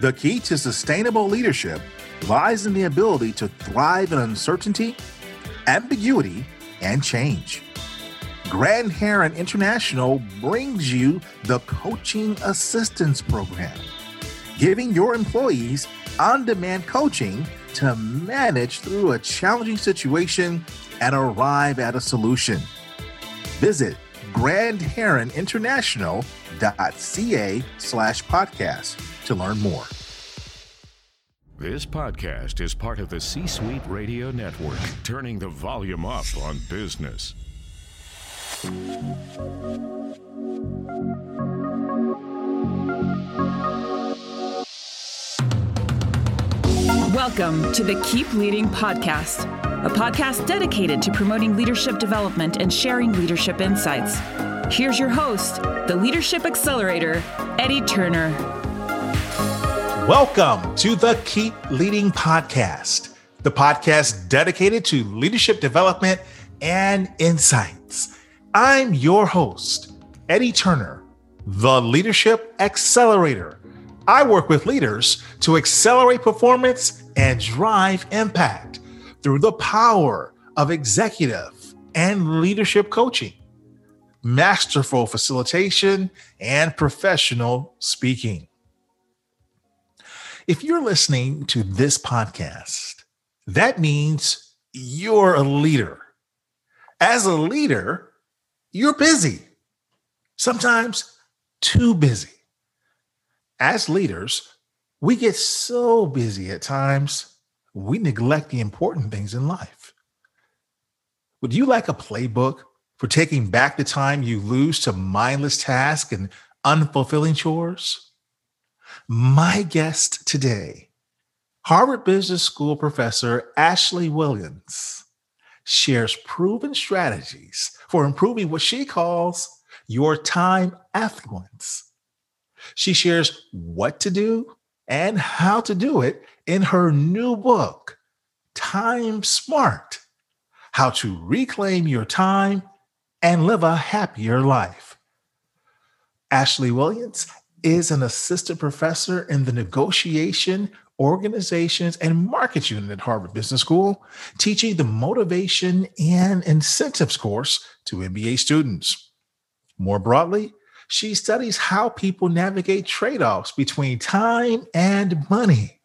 The key to sustainable leadership lies in the ability to thrive in uncertainty, ambiguity, and change. Grand Heron International brings you the Coaching Assistance Program, giving your employees on-demand coaching to manage through a challenging situation and arrive at a solution. Visit grandheroninternational.ca/podcast to learn more. This podcast is part of the C-Suite Radio Network, turning the volume up on business. Welcome to the Keep Leading Podcast, a podcast dedicated to promoting leadership development and sharing leadership insights. Here's your host, the Leadership Accelerator, Eddie Turner. Welcome to the Keep Leading Podcast, the podcast dedicated to leadership development and insights. I'm your host, Eddie Turner, the Leadership Accelerator. I work with leaders to accelerate performance and drive impact through the power of executive and leadership coaching, masterful facilitation, and professional speaking. If you're listening to this podcast, that means you're a leader. As a leader, you're busy, sometimes too busy. As leaders, we get so busy at times, we neglect the important things in life. Would you like a playbook for taking back the time you lose to mindless tasks and unfulfilling chores? My guest today, Harvard Business School professor Ashley Williams, shares proven strategies for improving what she calls your time affluence. She shares what to do and how to do it in her new book, Time Smart: How to Reclaim Your Time and Live a Happier Life. Ashley Williams is an assistant professor in the Negotiation, Organizations, and Markets Unit at Harvard Business School, teaching the Motivation and Incentives course to MBA students. More broadly, she studies how people navigate trade-offs between time and money.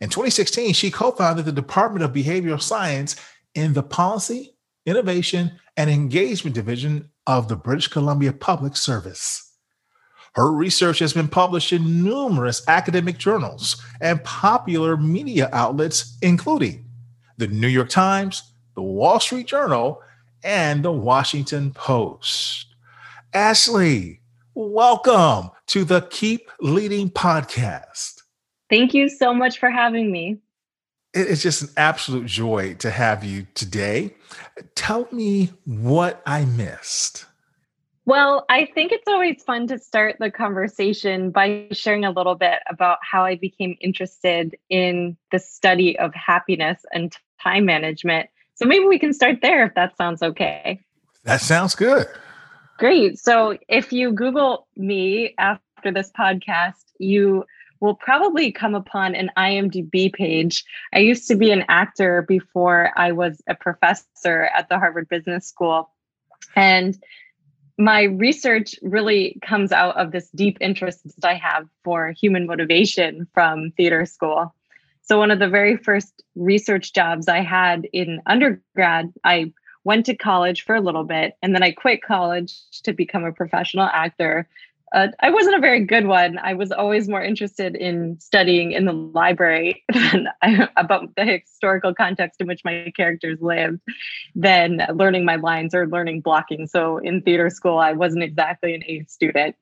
In 2016, she co-founded the Department of Behavioral Science in the Policy, Innovation, and Engagement Division of the British Columbia Public Service. Her research has been published in numerous academic journals and popular media outlets, including the New York Times, the Wall Street Journal, and the Washington Post. Ashley, welcome to the Keep Leading Podcast. Thank you so much for having me. It's just an absolute joy to have you today. Tell me what I missed. Well, I think it's always fun to start the conversation by sharing a little bit about how I became interested in the study of happiness and time management. So maybe we can start there if that sounds okay. That sounds good. Great. So if you Google me after this podcast, you will probably come upon an IMDb page. I used to be an actor before I was a professor at the Harvard Business School. And my research really comes out of this deep interest that I have for human motivation from theater school. So one of the very first research jobs I had in undergrad, I went to college for a little bit, and then I quit college to become a professional actor. I wasn't a very good one. I was always more interested in studying in the library about the historical context in which my characters lived than learning my lines or learning blocking. So in theater school, I wasn't exactly an A student.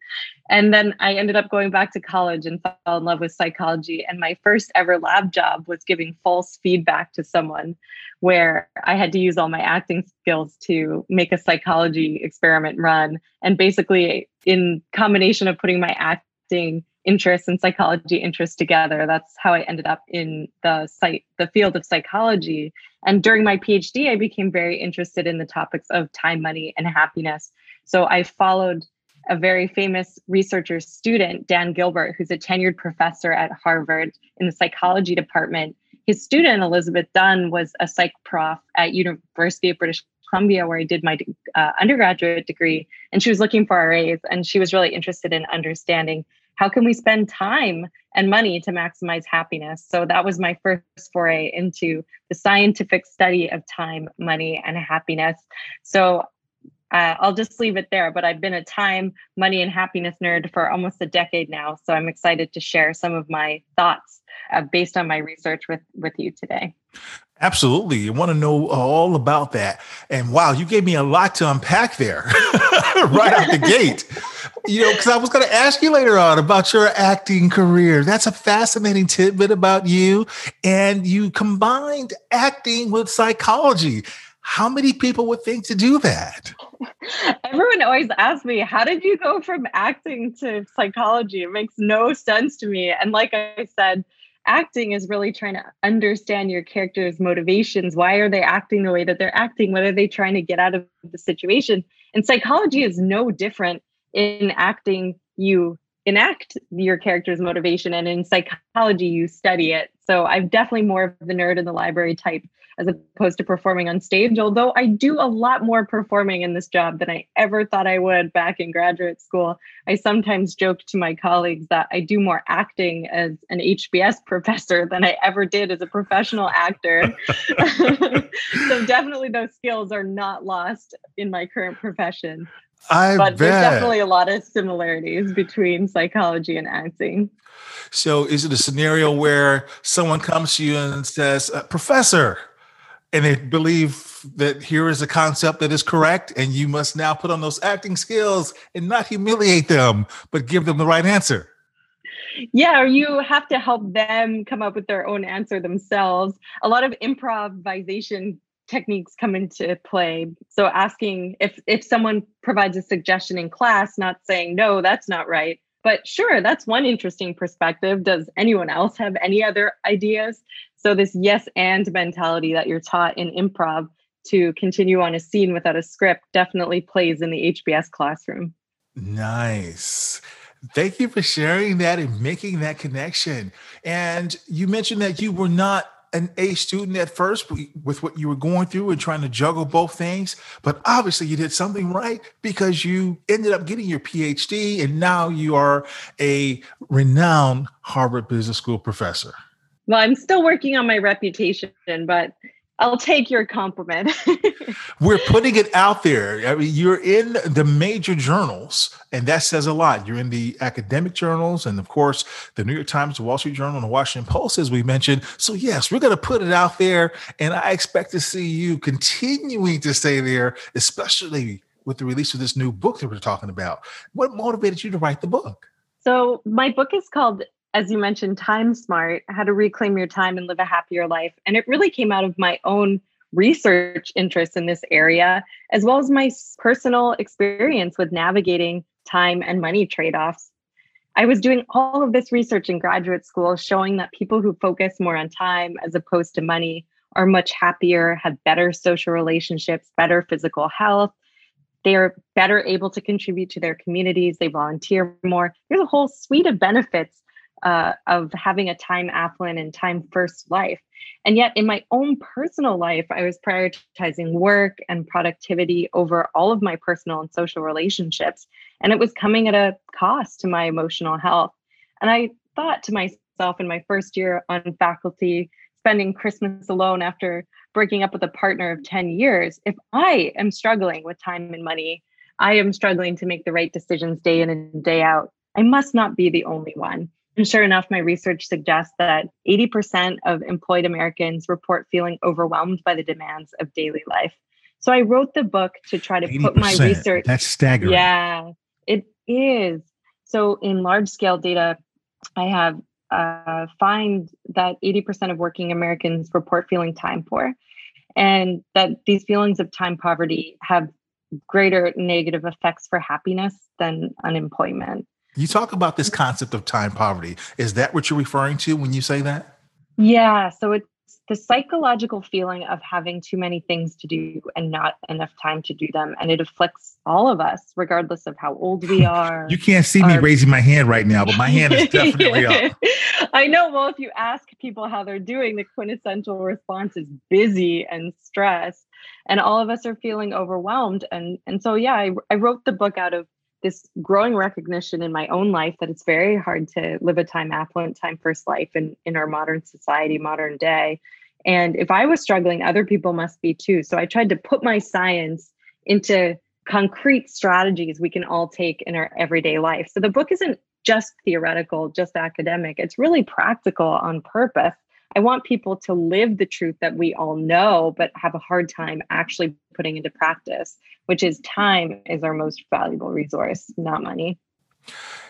And then I ended up going back to college and fell in love with psychology. And my first ever lab job was giving false feedback to someone, where I had to use all my acting skills to make a psychology experiment run. And basically, in combination of putting my acting interests and psychology interests together, that's how I ended up in the field of psychology. And during my PhD, I became very interested in the topics of time, money, and happiness. So I followed a very famous researcher's student, Dan Gilbert, who's a tenured professor at Harvard in the psychology department. His student, Elizabeth Dunn, was a psych prof at University of British Columbia, where I did my undergraduate degree, and she was looking for RAs, and she was really interested in understanding how can we spend time and money to maximize happiness. So that was my first foray into the scientific study of time, money, and happiness. So I'll just leave it there, but I've been a time, money, and happiness nerd for almost a decade now. So I'm excited to share some of my thoughts based on my research with you today. Absolutely. You want to know all about that. And wow, you gave me a lot to unpack there right out the gate. You know, because I was going to ask you later on about your acting career. That's a fascinating tidbit about you. And you combined acting with psychology. How many people would think to do that? Everyone always asks me, how did you go from acting to psychology? It makes no sense to me. And like I said, acting is really trying to understand your character's motivations. Why are they acting the way that they're acting? What are they trying to get out of the situation? And psychology is no different. In acting, you enact your character's motivation, and in psychology, you study it. So I'm definitely more of the nerd in the library type as opposed to performing on stage, although I do a lot more performing in this job than I ever thought I would back in graduate school. I sometimes joke to my colleagues that I do more acting as an HBS professor than I ever did as a professional actor. So definitely those skills are not lost in my current profession. But there's definitely a lot of similarities between psychology and acting. So is it a scenario where someone comes to you and says, Professor, and they believe that here is a concept that is correct, and you must now put on those acting skills and not humiliate them, but give them the right answer? Yeah, or you have to help them come up with their own answer themselves. A lot of improvisation techniques come into play. So asking if someone provides a suggestion in class, not saying, no, that's not right. But sure, that's one interesting perspective. Does anyone else have any other ideas? So this yes and mentality that you're taught in improv to continue on a scene without a script definitely plays in the HBS classroom. Nice. Thank you for sharing that and making that connection. And you mentioned that you were not an A student at first with what you were going through and trying to juggle both things. But obviously you did something right because you ended up getting your PhD and now you are a renowned Harvard Business School professor. Well, I'm still working on my reputation, but I'll take your compliment. We're putting it out there. I mean, you're in the major journals, and that says a lot. You're in the academic journals, and of course, the New York Times, the Wall Street Journal, and the Washington Post, as we mentioned. So yes, we're going to put it out there, and I expect to see you continuing to stay there, especially with the release of this new book that we're talking about. What motivated you to write the book? So my book is called, as you mentioned, Time Smart, How to Reclaim Your Time and Live a Happier Life. And it really came out of my own research interests in this area, as well as my personal experience with navigating time and money trade-offs. I was doing all of this research in graduate school, showing that people who focus more on time as opposed to money are much happier, have better social relationships, better physical health. They are better able to contribute to their communities. They volunteer more. There's a whole suite of benefits of having a time affluent and time first life. And yet in my own personal life, I was prioritizing work and productivity over all of my personal and social relationships. And it was coming at a cost to my emotional health. And I thought to myself in my first year on faculty, spending Christmas alone after breaking up with a partner of 10 years, if I am struggling with time and money, I am struggling to make the right decisions day in and day out. I must not be the only one. And sure enough, my research suggests that 80% of employed Americans report feeling overwhelmed by the demands of daily life. So I wrote the book to try to put my research. That's staggering. Yeah, it is. So in large scale data, I have find that 80% of working Americans report feeling time poor, and that these feelings of time poverty have greater negative effects for happiness than unemployment. You talk about this concept of time poverty. Is that what you're referring to when you say that? Yeah. So it's the psychological feeling of having too many things to do and not enough time to do them. And it afflicts all of us, regardless of how old we are. You can't see me raising my hand right now, but my hand is definitely up. I know. Well, if you ask people how they're doing, the quintessential response is busy and stressed. And all of us are feeling overwhelmed. And so, yeah, I wrote the book out of this growing recognition in my own life that it's very hard to live a time affluent, time first life in our modern society, modern day. And if I was struggling, other people must be too. So I tried to put my science into concrete strategies we can all take in our everyday life. So the book isn't just theoretical, just academic. It's really practical on purpose. I want people to live the truth that we all know, but have a hard time actually putting into practice, which is time is our most valuable resource, not money.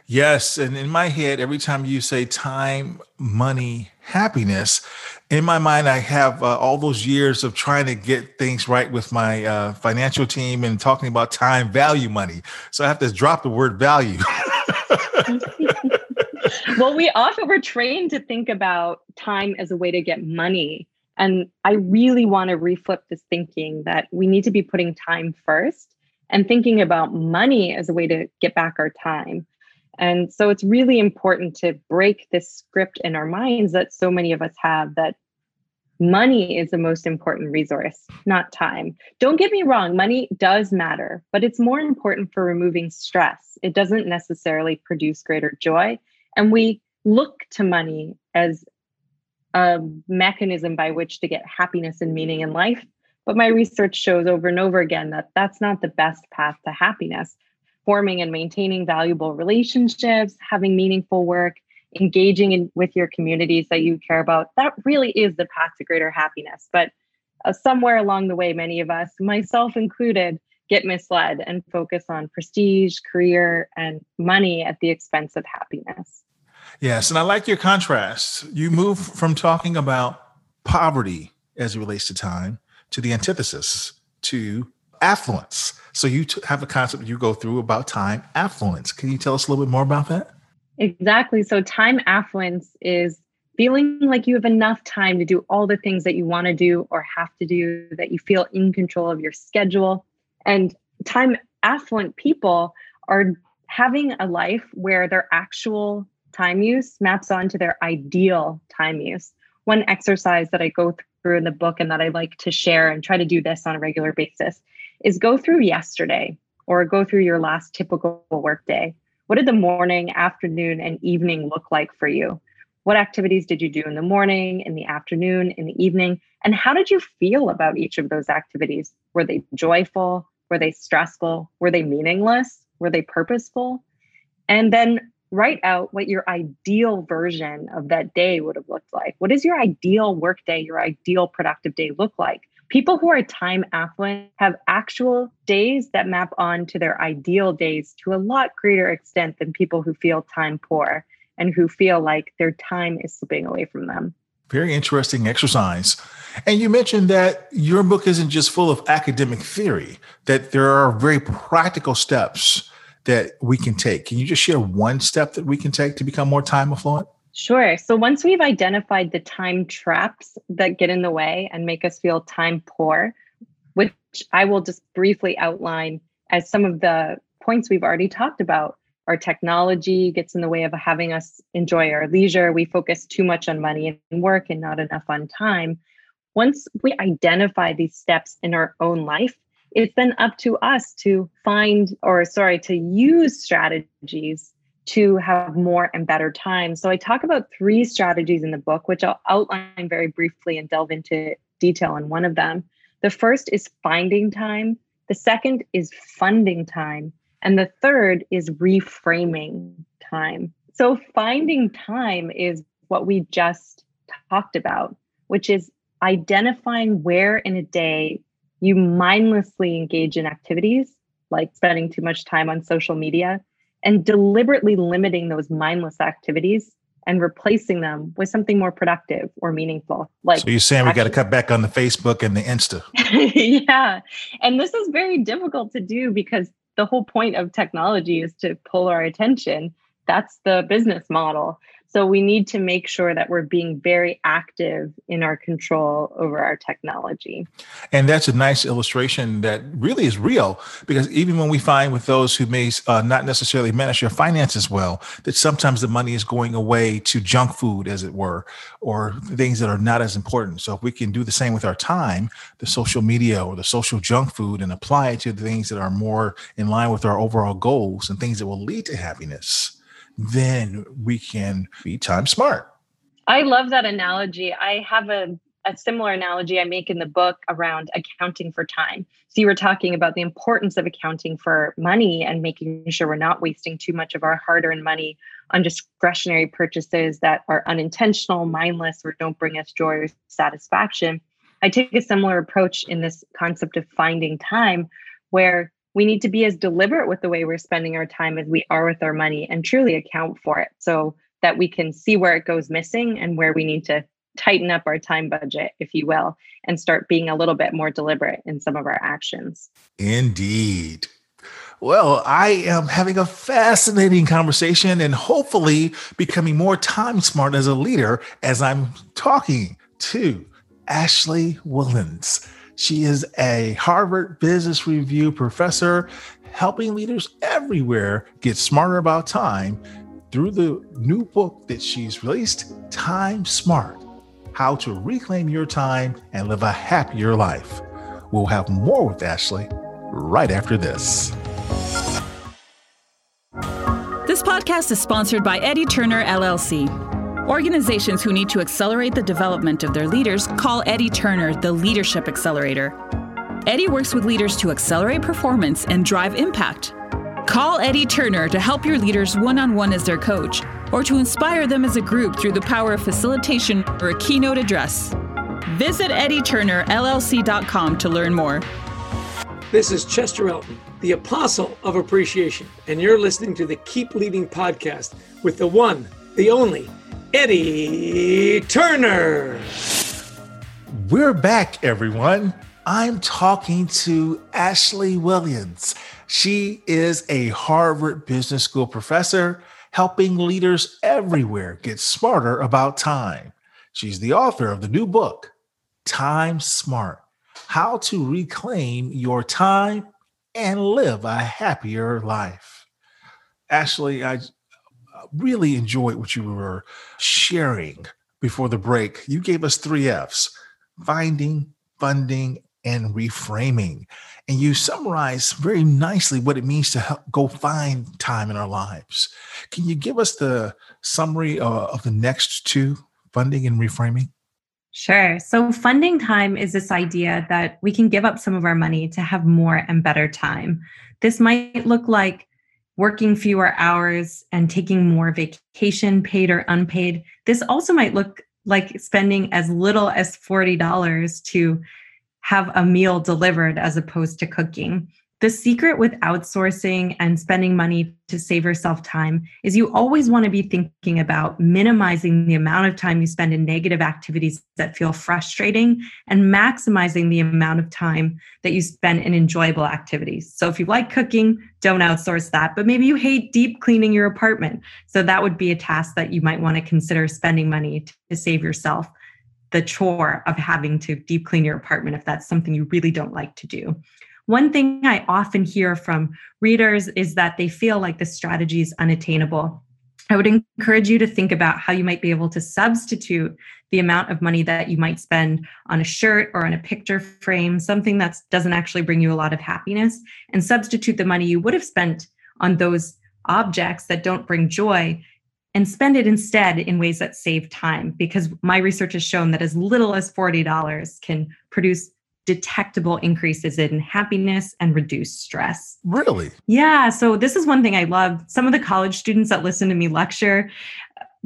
Yes. And in my head, every time you say time, money, happiness, in my mind, I have all those years of trying to get things right with my financial team and talking about time, value, money. So I have to drop the word value. Well, we're trained to think about time as a way to get money. And I really want to reflip this thinking that we need to be putting time first and thinking about money as a way to get back our time. And so it's really important to break this script in our minds that so many of us have that money is the most important resource, not time. Don't get me wrong, money does matter, but it's more important for removing stress. It doesn't necessarily produce greater joy. And we look to money as a mechanism by which to get happiness and meaning in life. But my research shows over and over again that that's not the best path to happiness. Forming and maintaining valuable relationships, having meaningful work, engaging with your communities that you care about, that really is the path to greater happiness. But somewhere along the way, many of us, myself included, get misled and focus on prestige, career, and money at the expense of happiness. Yes, and I like your contrast. You move from talking about poverty as it relates to time to the antithesis to affluence. So you have a concept you go through about time affluence. Can you tell us a little bit more about that? Exactly. So time affluence is feeling like you have enough time to do all the things that you want to do or have to do, that you feel in control of your schedule. And time affluent people are having a life where their actual time use maps onto their ideal time use. One exercise that I go through in the book and that I like to share and try to do this on a regular basis is go through yesterday or go through your last typical workday. What did the morning, afternoon, and evening look like for you? What activities did you do in the morning, in the afternoon, in the evening? And how did you feel about each of those activities? Were they joyful? Were they stressful? Were they meaningless? Were they purposeful? And then write out what your ideal version of that day would have looked like. What does your ideal work day, your ideal productive day look like? People who are time affluent have actual days that map on to their ideal days to a lot greater extent than people who feel time poor and who feel like their time is slipping away from them. Very interesting exercise. And you mentioned that your book isn't just full of academic theory, that there are very practical steps that we can take. Can you just share one step that we can take to become more time affluent? Sure. So once we've identified the time traps that get in the way and make us feel time poor, which I will just briefly outline as some of the points we've already talked about. Our technology gets in the way of having us enjoy our leisure. We focus too much on money and work and not enough on time. Once we identify these steps in our own life, it's then up to us to use strategies to have more and better time. So I talk about three strategies in the book, which I'll outline very briefly and delve into detail on one of them. The first is finding time. The second is funding time. And the third is reframing time. So finding time is what we just talked about, which is identifying where in a day you mindlessly engage in activities like spending too much time on social media and deliberately limiting those mindless activities and replacing them with something more productive or meaningful. So you're saying we got to cut back on the Facebook and the Insta. Yeah. And this is very difficult to do because the whole point of technology is to pull our attention That's the business model. So we need to make sure that we're being very active in our control over our technology. And that's a nice illustration that really is real, because even when we find with those who may not necessarily manage their finances well, that sometimes the money is going away to junk food, as it were, or things that are not as important. So if we can do the same with our time, the social media or the social junk food, and apply it to the things that are more in line with our overall goals and things that will lead to happiness, then we can be time smart. I love that analogy. I have a similar analogy I make in the book around accounting for time. So you were talking about the importance of accounting for money and making sure we're not wasting too much of our hard-earned money on discretionary purchases that are unintentional, mindless, or don't bring us joy or satisfaction. I take a similar approach in this concept of finding time, where we need to be as deliberate with the way we're spending our time as we are with our money, and truly account for it so that we can see where it goes missing and where we need to tighten up our time budget, if you will, and start being a little bit more deliberate in some of our actions. Indeed. Well, I am having a fascinating conversation and hopefully becoming more time smart as a leader as I'm talking to Ashley Williams. She is a Harvard Business Review professor, helping leaders everywhere get smarter about time through the new book that she's released, Time Smart: How to Reclaim Your Time and Live a Happier Life. We'll have more with Ashley right after this. This podcast is sponsored by Eddie Turner LLC. Organizations who need to accelerate the development of their leaders call Eddie Turner the Leadership Accelerator. Eddie works with leaders to accelerate performance and drive impact. Call Eddie Turner to help your leaders one-on-one as their coach, or to inspire them as a group through the power of facilitation or a keynote address. Visit EddieTurnerLLC.com to learn more. This is Chester Elton, the apostle of appreciation, and you're listening to the Keep Leading Podcast with the one, the only, Eddie Turner. We're back, everyone. I'm talking to Ashley Williams. She is a Harvard Business School professor, helping leaders everywhere get smarter about time. She's the author of the new book, Time Smart: How to Reclaim Your Time and Live a Happier Life. Ashley, I really enjoyed what you were sharing before the break. You gave us 3 F's: finding, funding, and reframing. And you summarized very nicely what it means to help go find time in our lives. Can you give us the summary of the next two, funding and reframing? Sure. So funding time is this idea that we can give up some of our money to have more and better time. This might look like working fewer hours and taking more vacation, paid or unpaid. This also might look like spending as little as $40 to have a meal delivered as opposed to cooking. The secret with outsourcing and spending money to save yourself time is you always want to be thinking about minimizing the amount of time you spend in negative activities that feel frustrating and maximizing the amount of time that you spend in enjoyable activities. So if you like cooking, don't outsource that, but maybe you hate deep cleaning your apartment. So that would be a task that you might want to consider spending money to save yourself the chore of having to deep clean your apartment if that's something you really don't like to do. One thing I often hear from readers is that they feel like the strategy is unattainable. I would encourage you to think about how you might be able to substitute the amount of money that you might spend on a shirt or on a picture frame, something that doesn't actually bring you a lot of happiness, and substitute the money you would have spent on those objects that don't bring joy and spend it instead in ways that save time, because my research has shown that as little as $40 can produce detectable increases in happiness and reduced stress. Really? Yeah. So this is one thing I love. Some of the college students that listen to me lecture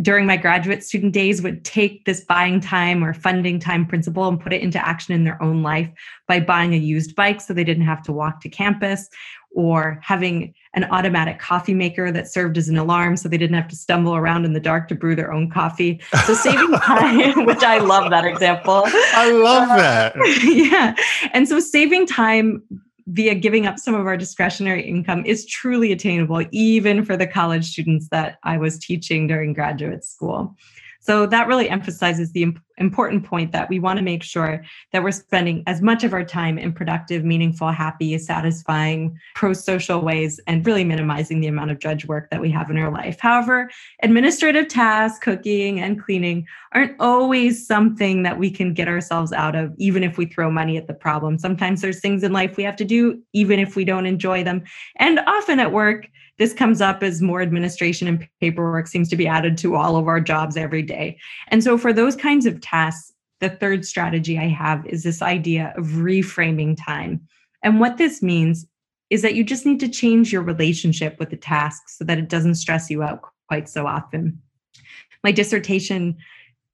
during my graduate student days would take this buying time or funding time principle and put it into action in their own life by buying a used bike so they didn't have to walk to campus, or having an automatic coffee maker that served as an alarm so they didn't have to stumble around in the dark to brew their own coffee. So saving time, which I love that example. I love that. Yeah. And so saving time via giving up some of our discretionary income is truly attainable, even for the college students that I was teaching during graduate school. So that really emphasizes the important point that we want to make sure that we're spending as much of our time in productive, meaningful, happy, satisfying, pro-social ways, and really minimizing the amount of drudge work that we have in our life. However, administrative tasks, cooking, and cleaning aren't always something that we can get ourselves out of, even if we throw money at the problem. Sometimes there's things in life we have to do, even if we don't enjoy them. And often at work, this comes up as more administration and paperwork seems to be added to all of our jobs every day. And so for those kinds of tasks, the third strategy I have is this idea of reframing time. And what this means is that you just need to change your relationship with the task so that it doesn't stress you out quite so often.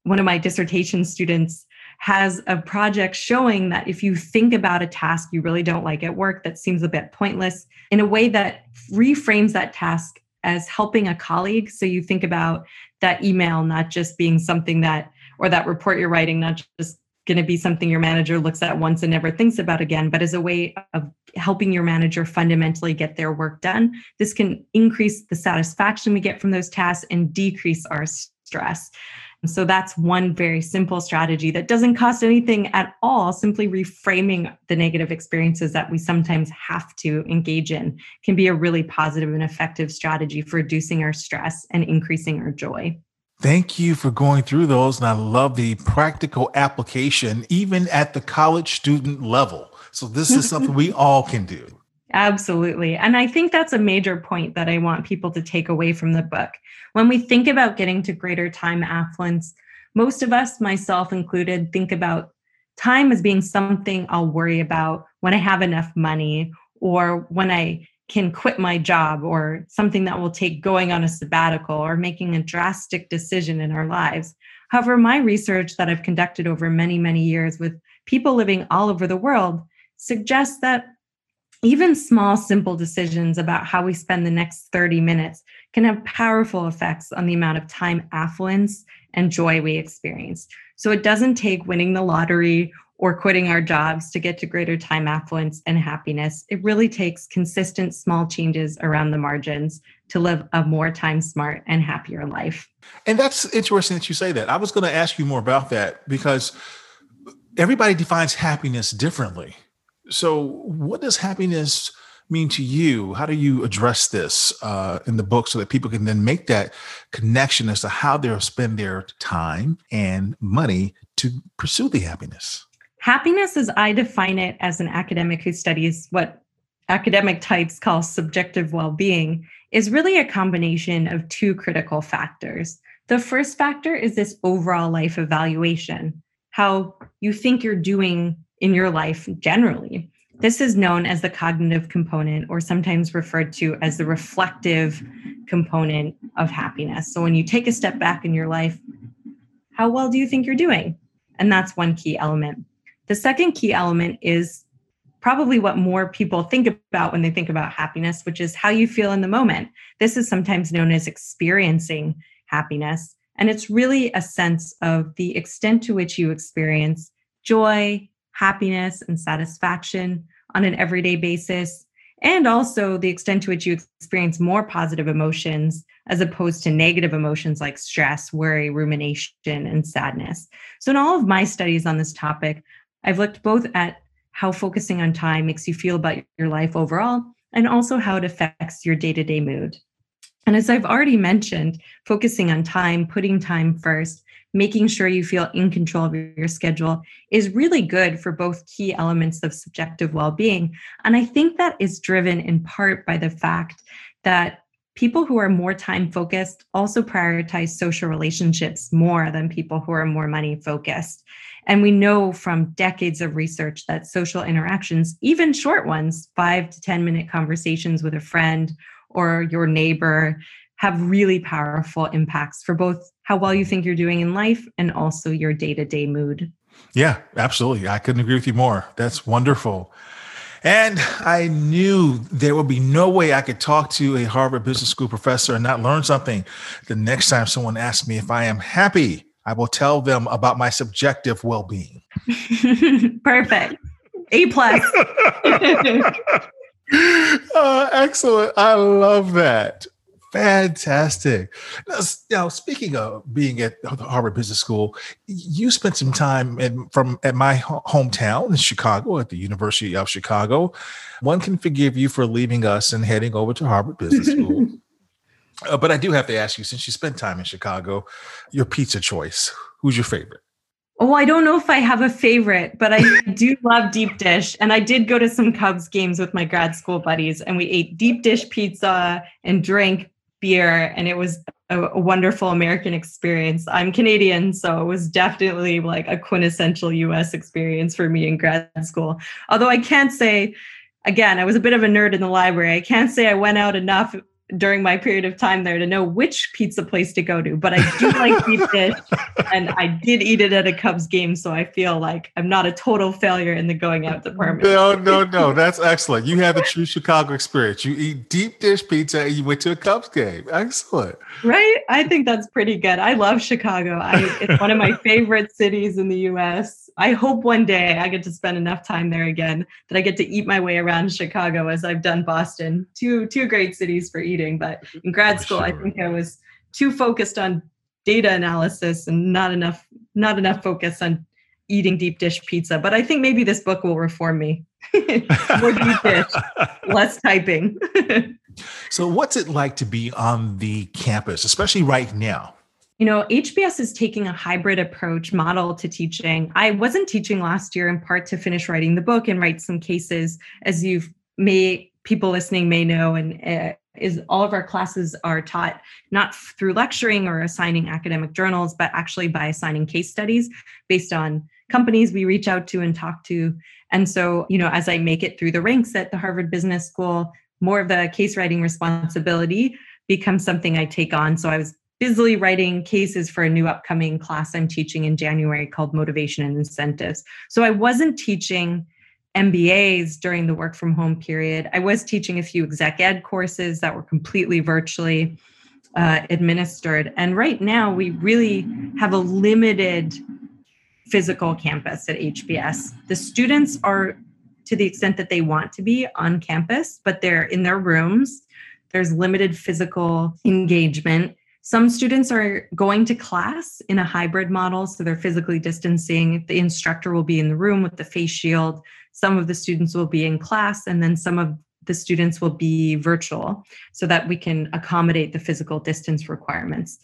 One of my dissertation students has a project showing that if you think about a task you really don't like at work that seems a bit pointless, in a way that reframes that task as helping a colleague. So you think about that email not just being something that, or that report you're writing, not just going to be something your manager looks at once and never thinks about again, but as a way of helping your manager fundamentally get their work done. This can increase the satisfaction we get from those tasks and decrease our stress. So that's one very simple strategy that doesn't cost anything at all. Simply reframing the negative experiences that we sometimes have to engage in can be a really positive and effective strategy for reducing our stress and increasing our joy. Thank you for going through those. And I love the practical application, even at the college student level. So this is something we all can do. Absolutely. And I think that's a major point that I want people to take away from the book. When we think about getting to greater time affluence, most of us, myself included, think about time as being something I'll worry about when I have enough money or when I can quit my job or something that will take going on a sabbatical or making a drastic decision in our lives. However, my research that I've conducted over many, many years with people living all over the world suggests that even small, simple decisions about how we spend the next 30 minutes can have powerful effects on the amount of time affluence and joy we experience. So it doesn't take winning the lottery or quitting our jobs to get to greater time affluence and happiness. It really takes consistent small changes around the margins to live a more time smart and happier life. And that's interesting that you say that. I was going to ask you more about that because everybody defines happiness differently. So what does happiness mean to you? How do you address this in the book so that people can then make that connection as to how they'll spend their time and money to pursue the happiness? Happiness, as I define it as an academic who studies what academic types call subjective well-being, is really a combination of two critical factors. The first factor is this overall life evaluation, how you think you're doing in your life generally. This is known as the cognitive component, or sometimes referred to as the reflective component of happiness. So when you take a step back in your life, how well do you think you're doing? And that's one key element. The second key element is probably what more people think about when they think about happiness, which is how you feel in the moment. This is sometimes known as experiencing happiness. And it's really a sense of the extent to which you experience joy, happiness, and satisfaction on an everyday basis, and also the extent to which you experience more positive emotions as opposed to negative emotions like stress, worry, rumination, and sadness. So in all of my studies on this topic, I've looked both at how focusing on time makes you feel about your life overall, and also how it affects your day-to-day mood. And as I've already mentioned, focusing on time, putting time first, making sure you feel in control of your schedule is really good for both key elements of subjective well-being. And I think that is driven in part by the fact that people who are more time-focused also prioritize social relationships more than people who are more money-focused. And we know from decades of research that social interactions, even short ones, 5 to 10-minute conversations with a friend or your neighbor, have really powerful impacts for both how well you think you're doing in life and also your day-to-day mood. Yeah, absolutely. I couldn't agree with you more. That's wonderful. And I knew there would be no way I could talk to a Harvard Business School professor and not learn something. The next time someone asks me if I am happy, I will tell them about my subjective well-being. Perfect. A+. Excellent. I love that. Fantastic. Now, speaking of being at the Harvard Business School, you spent some time at my hometown in Chicago, at the University of Chicago. One can forgive you for leaving us and heading over to Harvard Business School. But I do have to ask you, since you spent time in Chicago, your pizza choice, who's your favorite? Oh, I don't know if I have a favorite, but I do love deep dish. And I did go to some Cubs games with my grad school buddies, and we ate deep dish pizza and drank beer, and it was a wonderful American experience. I'm Canadian, so it was definitely like a quintessential US experience for me in grad school. Although I can't say, again, I was a bit of a nerd in the library. I can't say I went out enough during my period of time there to know which pizza place to go to, but I do like deep dish, and I did eat it at a Cubs game. So I feel like I'm not a total failure in the going out department. No. That's excellent. You have a true Chicago experience. You eat deep dish pizza and you went to a Cubs game. Excellent. Right. I think that's pretty good. I love Chicago. It's one of my favorite cities in the US. I hope one day I get to spend enough time there again that I get to eat my way around Chicago as I've done Boston. Two great cities for eating. But in grad school, sure, I think I was too focused on data analysis and not enough focus on eating deep dish pizza. But I think maybe this book will reform me. More deep dish, less typing. So what's it like to be on the campus, especially right now? You know, HBS is taking a hybrid approach model to teaching. I wasn't teaching last year in part to finish writing the book and write some cases, as people listening may know, and all of our classes are taught not through lecturing or assigning academic journals, but actually by assigning case studies based on companies we reach out to and talk to. And so, you know, as I make it through the ranks at the Harvard Business School, more of the case writing responsibility becomes something I take on. So I was busily writing cases for a new upcoming class I'm teaching in January called Motivation and Incentives. So I wasn't teaching MBAs during the work from home period. I was teaching a few exec ed courses that were completely virtually administered. And right now we really have a limited physical campus at HBS. The students are, to the extent that they want to be, on campus, but they're in their rooms. There's limited physical engagement. Some students are going to class in a hybrid model, so they're physically distancing. The instructor will be in the room with the face shield. Some of the students will be in class, and then some of the students will be virtual so that we can accommodate the physical distance requirements.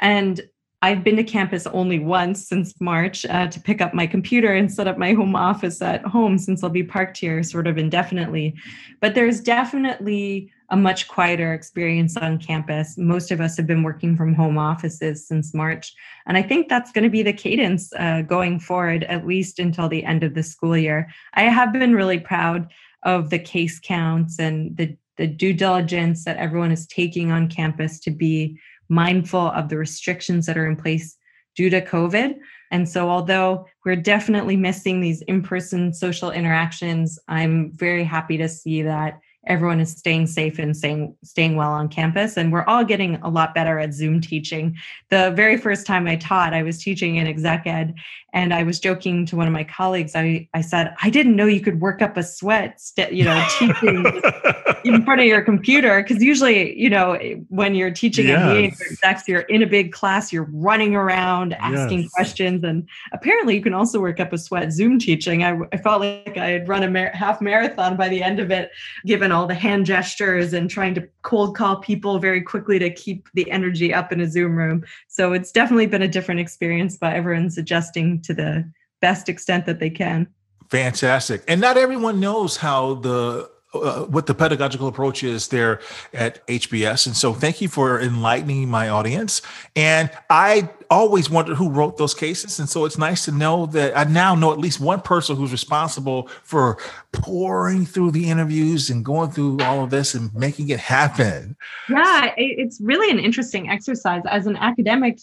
And I've been to campus only once since March to pick up my computer and set up my home office at home, since I'll be parked here sort of indefinitely. But there's definitely a much quieter experience on campus. Most of us have been working from home offices since March. And I think that's going to be the cadence going forward, at least until the end of the school year. I have been really proud of the case counts and the due diligence that everyone is taking on campus to be mindful of the restrictions that are in place due to COVID. And so although we're definitely missing these in-person social interactions, I'm very happy to see that everyone is staying safe and staying well on campus. And we're all getting a lot better at Zoom teaching. The very first time I taught, I was teaching in exec ed, and I was joking to one of my colleagues. I said, I didn't know you could work up a sweat, teaching in front of your computer. Because usually, you know, when you're teaching MBA or execs, you're in a big class, you're running around asking questions. And apparently you can also work up a sweat Zoom teaching. I felt like I had run a half marathon by the end of it, given all the hand gestures and trying to cold call people very quickly to keep the energy up in a Zoom room. So it's definitely been a different experience, but everyone's adjusting to the best extent that they can. Fantastic. And not everyone knows how what the pedagogical approach is there at HBS. And so thank you for enlightening my audience. And I always wondered who wrote those cases. And so it's nice to know that I now know at least one person who's responsible for pouring through the interviews and going through all of this and making it happen. Yeah, it's really an interesting exercise. As an academic,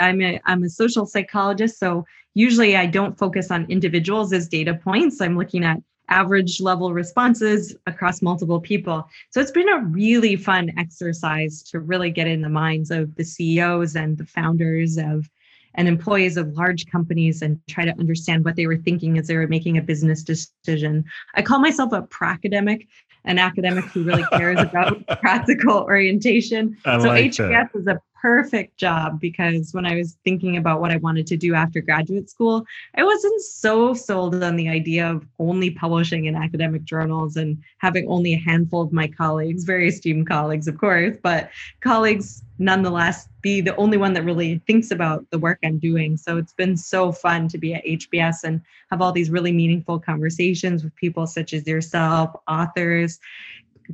I'm a social psychologist. So usually I don't focus on individuals as data points. I'm looking at average level responses across multiple people. So it's been a really fun exercise to really get in the minds of the CEOs and the founders of and employees of large companies and try to understand what they were thinking as they were making a business decision. I call myself a pracademic, an academic who really cares about practical orientation. So like HBS is a perfect job because when I was thinking about what I wanted to do after graduate school, I wasn't so sold on the idea of only publishing in academic journals and having only a handful of my colleagues, very esteemed colleagues, of course, but colleagues nonetheless, be the only one that really thinks about the work I'm doing. So it's been so fun to be at HBS and have all these really meaningful conversations with people such as yourself, authors,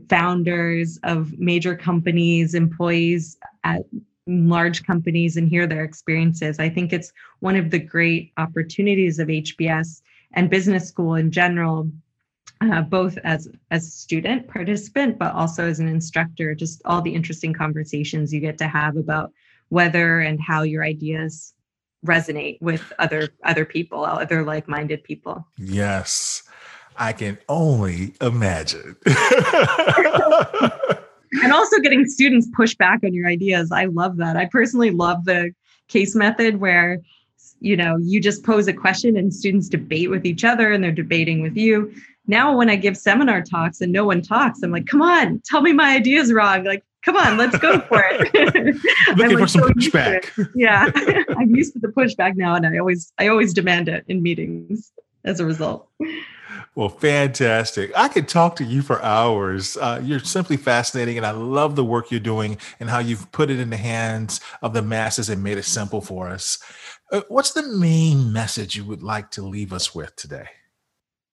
founders of major companies, employees at large companies, and hear their experiences. I think it's one of the great opportunities of HBS and business school in general, both as a student participant, but also as an instructor, just all the interesting conversations you get to have about whether and how your ideas resonate with other people, other like-minded people. Yes, I can only imagine. And also getting students push back on your ideas. I love that. I personally love the case method where, you know, you just pose a question and students debate with each other and they're debating with you. Now, when I give seminar talks and no one talks, I'm like, come on, tell me my idea's wrong. Like, come on, let's go for it. Looking for some pushback. Yeah, I'm used to the pushback now, and I always demand it in meetings as a result. Well, fantastic. I could talk to you for hours. You're simply fascinating, and I love the work you're doing and how you've put it in the hands of the masses and made it simple for us. What's the main message you would like to leave us with today?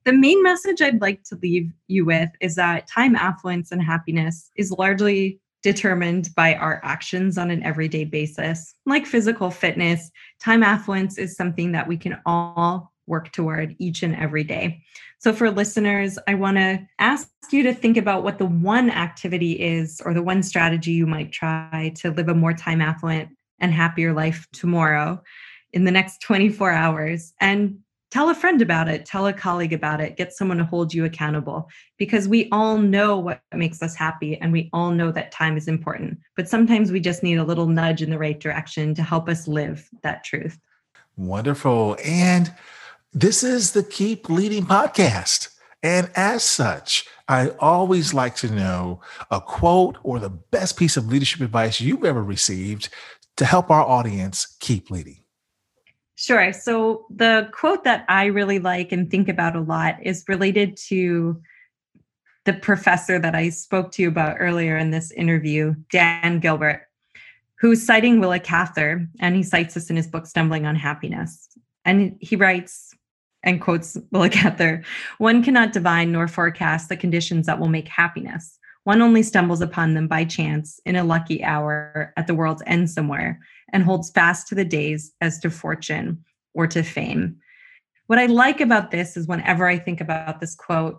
The main message I'd like to leave you with is that time, affluence, and happiness is largely determined by our actions on an everyday basis. Like physical fitness, time affluence is something that we can all work toward each and every day. So for listeners, I want to ask you to think about what the one activity is or the one strategy you might try to live a more time affluent and happier life tomorrow in the next 24 hours. And tell a friend about it, tell a colleague about it, get someone to hold you accountable, because we all know what makes us happy and we all know that time is important, but sometimes we just need a little nudge in the right direction to help us live that truth. Wonderful. And this is the Keep Leading Podcast. And as such, I always like to know a quote or the best piece of leadership advice you've ever received to help our audience keep leading. Sure. So the quote that I really like and think about a lot is related to the professor that I spoke to you about earlier in this interview, Dan Gilbert, who's citing Willa Cather, and he cites this in his book, Stumbling on Happiness. And he writes and quotes Willa Cather, "One cannot divine nor forecast the conditions that will make happiness. One only stumbles upon them by chance in a lucky hour at the world's end somewhere, and holds fast to the days as to fortune or to fame." What I like about this is whenever I think about this quote,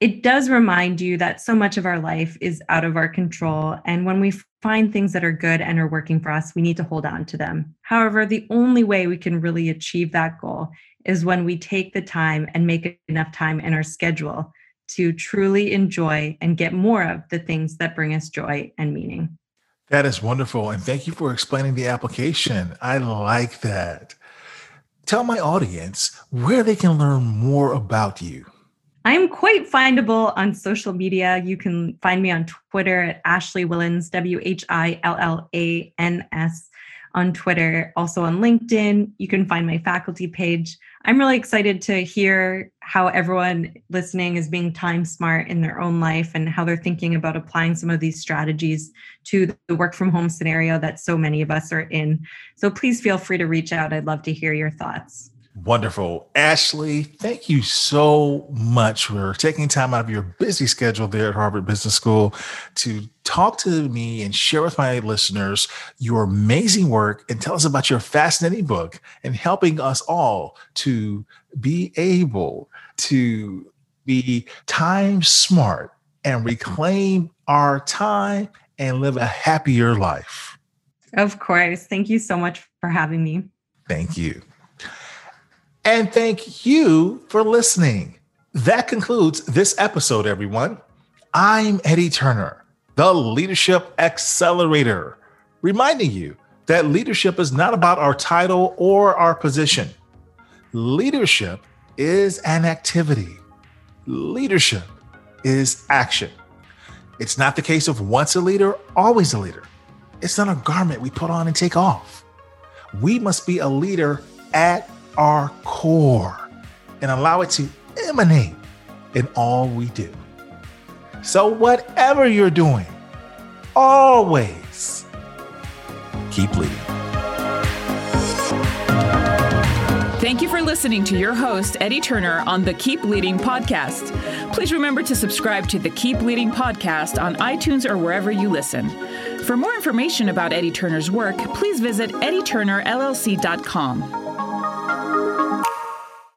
it does remind you that so much of our life is out of our control. And when we find things that are good and are working for us, we need to hold on to them. However, the only way we can really achieve that goal is when we take the time and make enough time in our schedule to truly enjoy and get more of the things that bring us joy and meaning. That is wonderful. And thank you for explaining the application. I like that. Tell my audience where they can learn more about you. I'm quite findable on social media. You can find me on Twitter at Ashley Whillans, WHILLANS on Twitter, also on LinkedIn. You can find my faculty page. I'm really excited to hear how everyone listening is being time smart in their own life and how they're thinking about applying some of these strategies to the work from home scenario that so many of us are in. So please feel free to reach out. I'd love to hear your thoughts. Wonderful. Ashley, thank you so much for taking time out of your busy schedule there at Harvard Business School to talk to me and share with my listeners your amazing work and tell us about your fascinating book and helping us all to be able to be time smart and reclaim our time and live a happier life. Of course. Thank you so much for having me. Thank you. And thank you for listening. That concludes this episode, everyone. I'm Eddie Turner, the Leadership Accelerator, reminding you that leadership is not about our title or our position. Leadership is an activity. Leadership is action. It's not the case of once a leader, always a leader. It's not a garment we put on and take off. We must be a leader at our core and allow it to emanate in all we do. So whatever you're doing, always keep leading. Thank you for listening to your host, Eddie Turner, on the Keep Leading Podcast. Please remember to subscribe to the Keep Leading Podcast on iTunes or wherever you listen. For more information about Eddie Turner's work, please visit eddieturnerllc.com.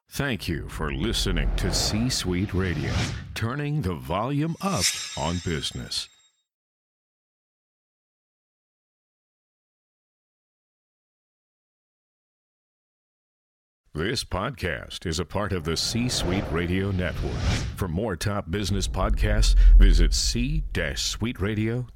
Thank you for listening to C-Suite Radio, turning the volume up on business. This podcast is a part of the C-Suite Radio Network. For more top business podcasts, visit c-suiteradio.com.